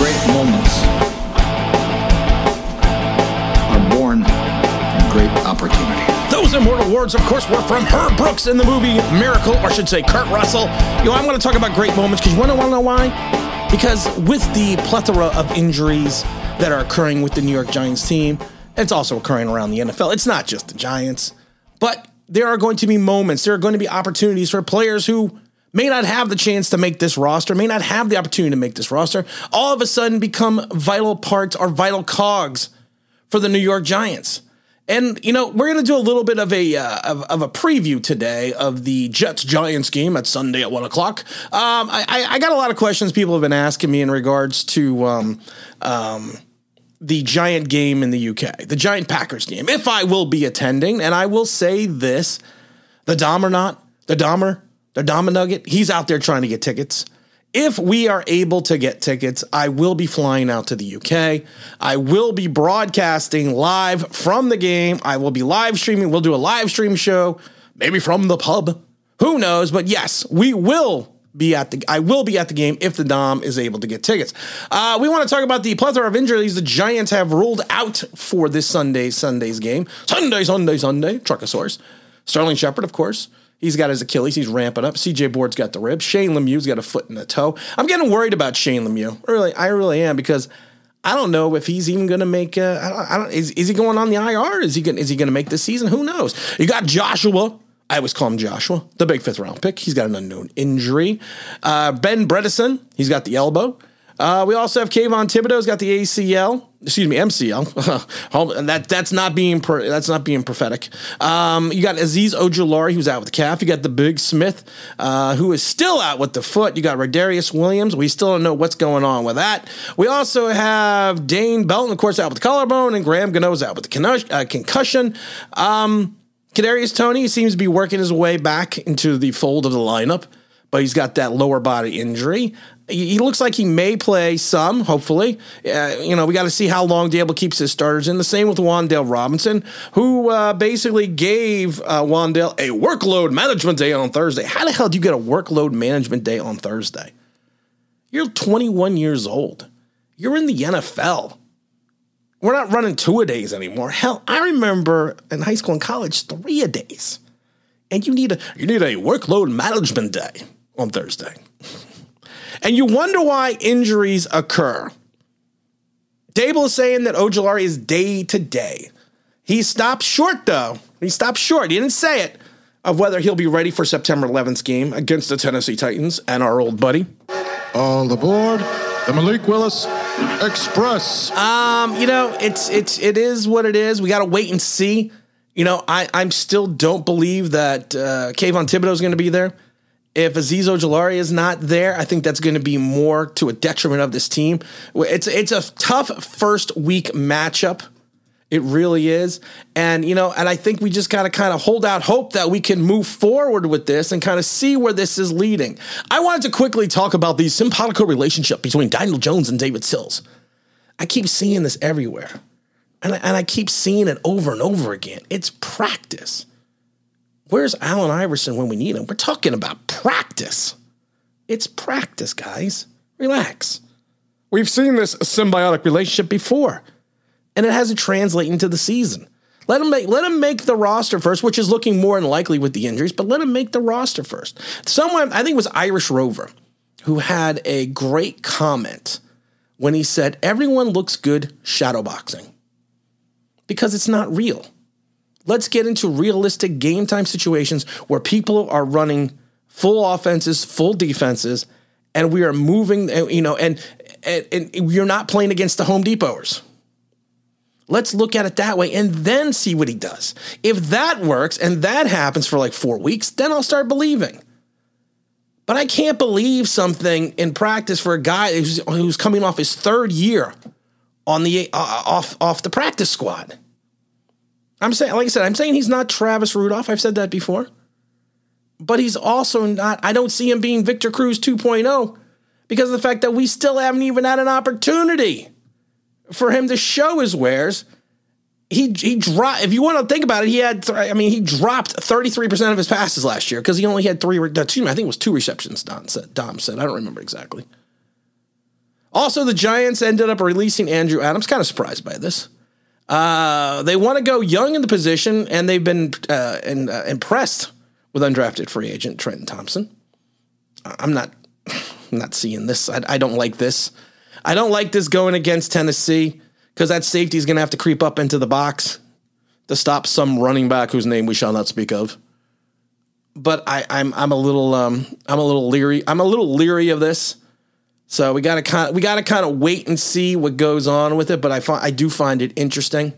Great moments are born from great opportunity. Those immortal words, of course, were from Herb Brooks in the movie Miracle, or I should say Kurt Russell. You know, I'm going to talk about great moments because you want to know why? Because with the plethora of injuries that are occurring with the New York Giants team, it's also occurring around the NFL. It's not just the Giants, but there are going to be moments. There are going to be opportunities for players who may not have the chance to make this roster, may not have the opportunity to make this roster, all of a sudden become vital parts or vital cogs for the New York Giants. And, you know, we're going to do a little bit of a preview today of the Jets-Giants game at Sunday at 1 o'clock. I got a lot of questions people have been asking me in regards to the Giant game in the UK, the Giant-Packers game, if I will be attending. And I will say this, the Dominugget, he's out there trying to get tickets. If we are able to get tickets, I will be flying out to the UK. I will be broadcasting live from the game. I will be live streaming. We'll do a live stream show, maybe from the pub. Who knows? But yes, we will be at the. I will be at the game if the Dom is able to get tickets. We want to talk about the plethora of injuries the Giants have ruled out for this Sunday's game. Sunday. Truckosaurus, Sterling Shepherd, of course. He's got his Achilles. He's ramping up. CJ Board's got the ribs. Shane Lemieux's got a foot and a toe. I'm getting worried about Shane Lemieux. I really am, because I don't know if he's even going to make. Is he going on the IR? Is he going to make this season? Who knows? You got Joshua. I always call him Joshua, the big 5th round pick. He's got an unknown injury. Ben Bredesen. He's got the elbow. We also have Kayvon Thibodeau's got the ACL. Excuse me, MCL. And that's not being prophetic. You got Azeez Ojulari, who's out with the calf. You got the Big Smith, who is still out with the foot. You got Radarius Williams. We still don't know what's going on with that. We also have Dane Belton, of course, out with the collarbone, and Graham Gano's out with the concussion. Kadarius Tony seems to be working his way back into the fold of the lineup, but he's got that lower body injury. He looks like he may play some, hopefully. We got to see how long D'Abel keeps his starters in. The same with Wandale Robinson, who basically gave Wandale a workload management day on Thursday. How the hell do you get a workload management day on Thursday? You're 21 years old. You're in the NFL. We're not running 2-a-days anymore. Hell, I remember in high school and college, 3-a-days. And you need a workload management day on Thursday. And you wonder why injuries occur. D'Abel is saying that Ojulari is day-to-day. He stopped short, though. He didn't say it, of whether he'll be ready for September 11th game against the Tennessee Titans and our old buddy. All aboard the Malik Willis Express. It is what it is. We got to wait and see. You know, I'm still don't believe that Kayvon Thibodeau is going to be there. If Azeez Ojulari is not there, I think that's going to be more to a detriment of this team. It's a tough first week matchup. It really is. And, you know, and I think we just got to kind of hold out hope that we can move forward with this and kind of see where this is leading. I wanted to quickly talk about the symbiotic relationship between Daniel Jones and David Sills. I keep seeing this everywhere. And I keep seeing it over and over again. It's practice. Where's Allen Iverson when we need him? We're talking about practice. It's practice, guys. Relax. We've seen this symbiotic relationship before, and it hasn't translated into the season. Let him make the roster first, which is looking more than likely with the injuries, but let him make the roster first. Someone, I think it was Irish Rover, who had a great comment when he said, everyone looks good shadowboxing because it's not real. Let's get into realistic game time situations where people are running full offenses, full defenses, and we are moving, you know, and you're not playing against the Home Depoters. Let's look at it that way and then see what he does. If that works and that happens for like 4 weeks, then I'll start believing. But I can't believe something in practice for a guy who's coming off his 3rd year on the off the practice squad. I'm saying he's not Travis Rudolph. I've said that before. But he's also not, I don't see him being Victor Cruz 2.0 because of the fact that we still haven't even had an opportunity for him to show his wares. He dropped, if you want to think about it, he dropped 33% of his passes last year because he only had 2 receptions, Dom said. I don't remember exactly. Also, the Giants ended up releasing Andrew Adams. Kind of surprised by this. They want to go young in the position, and they've been impressed with undrafted free agent Trent Thompson. I'm not seeing this. I don't like this. I don't like this going against Tennessee because that safety is going to have to creep up into the box to stop some running back whose name we shall not speak of. But I'm a little leery of this. So we gotta kind of wait and see what goes on with it. But I do find it interesting.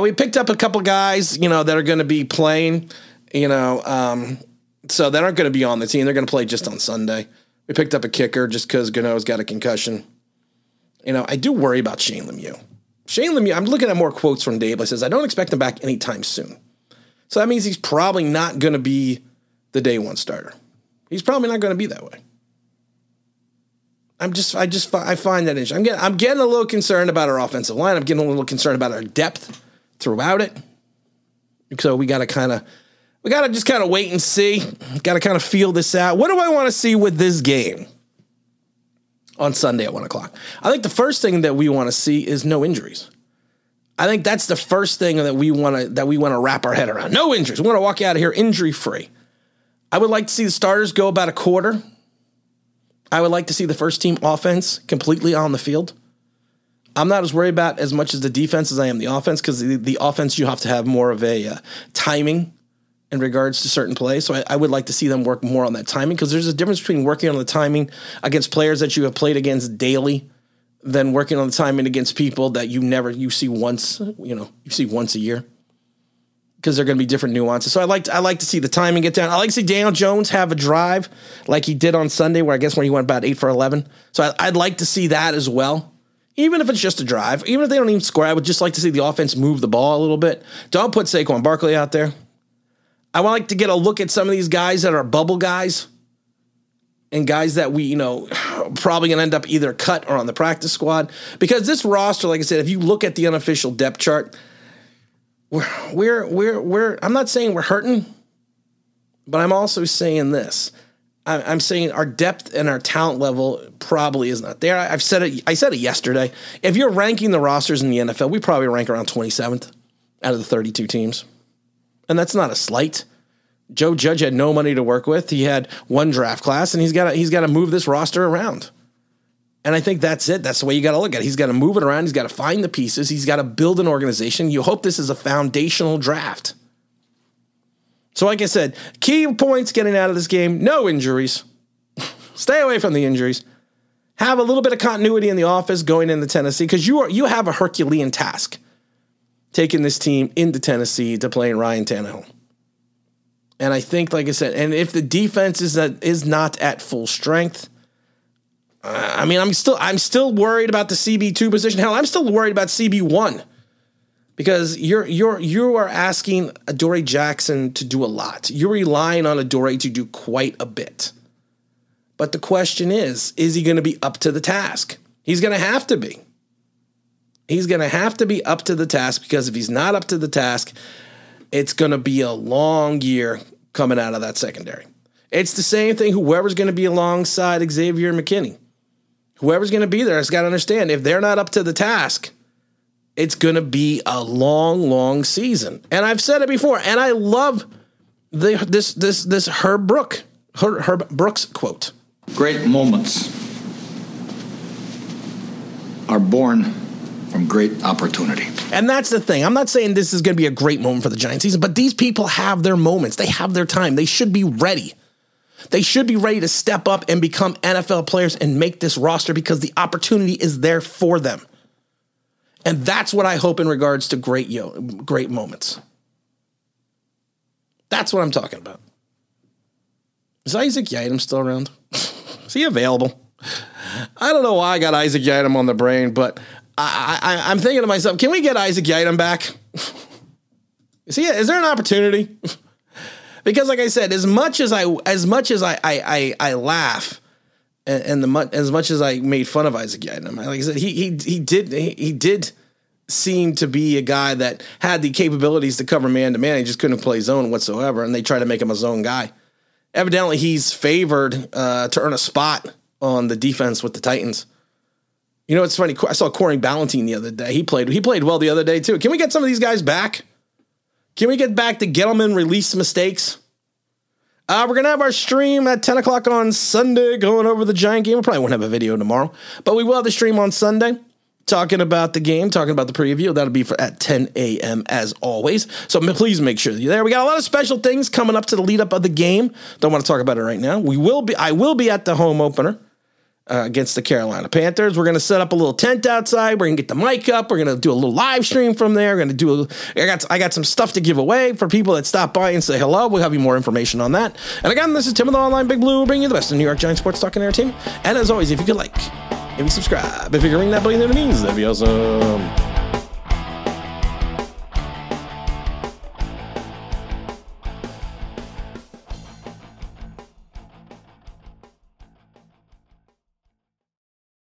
We picked up a couple guys, that are going to be playing, so they aren't going to be on the team. They're going to play just on Sunday. We picked up a kicker just because Gano's got a concussion. I do worry about Shane Lemieux. I'm looking at more quotes from D'Abel. He says, I don't expect him back anytime soon. So that means he's probably not going to be the day one starter. He's probably not going to be that way. I find that interesting. I'm getting a little concerned about our offensive line. I'm getting a little concerned about our depth throughout it. So we gotta just wait and see. Gotta kind of feel this out. What do I want to see with this game on Sunday at 1:00? I think the first thing that we want to see is no injuries. I think that's the first thing that we want to wrap our head around. No injuries. We want to walk out of here injury free. I would like to see the starters go about a quarter. I would like to see the first team offense completely on the field. I'm not as worried about as much as the defense as I am the offense, because the offense, you have to have more of a timing in regards to certain plays. So I would like to see them work more on that timing, because there's a difference between working on the timing against players that you have played against daily than working on the timing against people that you see once a year, because they're going to be different nuances. So I like to see the timing get down. I like to see Daniel Jones have a drive like he did on Sunday, where he went about 8 for 11. So I'd like to see that as well. Even if it's just a drive, even if they don't even score, I would just like to see the offense move the ball a little bit. Don't put Saquon Barkley out there. I would like to get a look at some of these guys that are bubble guys and guys that we, probably going to end up either cut or on the practice squad. Because this roster, like I said, if you look at the unofficial depth chart, I'm not saying we're hurting, but I'm also saying this. I'm saying our depth and our talent level probably is not there. I've said it. I said it yesterday. If you're ranking the rosters in the NFL, we probably rank around 27th out of the 32 teams. And that's not a slight. Joe Judge had no money to work with. He had one draft class, and he's got to move this roster around. And I think that's it. That's the way you got to look at it. He's got to move it around. He's got to find the pieces. He's got to build an organization. You hope this is a foundational draft. So like I said, key points getting out of this game: no injuries. Stay away from the injuries. Have a little bit of continuity in the office going into Tennessee, because you have a Herculean task taking this team into Tennessee to play in Ryan Tannehill. And I think, like I said, and if the defense is not at full strength, I'm still worried about the CB2 position. Hell, I'm still worried about CB1, because you are asking Adoree Jackson to do a lot. You're relying on Adoree to do quite a bit. But the question is he going to be up to the task? He's going to have to be. He's going to have to be up to the task, because if he's not up to the task, it's going to be a long year coming out of that secondary. It's the same thing. Whoever's going to be alongside Xavier McKinney, whoever's going to be there, has got to understand, if they're not up to the task, it's going to be a long, long season. And I've said it before, and I love this Herb Brooks quote. Great moments are born from great opportunity. And that's the thing. I'm not saying this is going to be a great moment for the Giants season, but these people have their moments. They have their time. They should be ready. They should be ready to step up and become NFL players and make this roster, because the opportunity is there for them. And that's what I hope in regards to great moments. That's what I'm talking about. Is Isaac Yiadom still around? Is he available? I don't know why I got Isaac Yiadom on the brain, but I'm thinking to myself, can we get Isaac Yiadom back? Is there an opportunity? Because, like I said, as much as I laugh and as much as I made fun of Isaac Yiadom, like I said, he did seem to be a guy that had the capabilities to cover man to man. He just couldn't play zone whatsoever, and they tried to make him a zone guy. Evidently, he's favored to earn a spot on the defense with the Titans. You know, it's funny. I saw Corey Ballantine the other day. He played well the other day, too. Can we get some of these guys back? Can we get back to Gettleman release mistakes? We're going to have our stream at 10 o'clock on Sunday going over the Giant game. We probably won't have a video tomorrow, but we will have the stream on Sunday talking about the game, talking about the preview. That'll be at 10 a.m. as always. So please make sure you're there. We got a lot of special things coming up to the lead up of the game. Don't want to talk about it right now. I will be at the home opener against the Carolina Panthers. We're going to set up a little tent outside. We're going to get the mic up. We're going to do a little live stream from there. We're going to I got some stuff to give away for people that stop by and say hello. We'll have you more information on that. And again, this is Tim with Online Big Blue. We'll bring you the best in New York Giants sports talk and entertainment. And as always, if you could like, if you subscribe, if you can ring that bell, that would be awesome.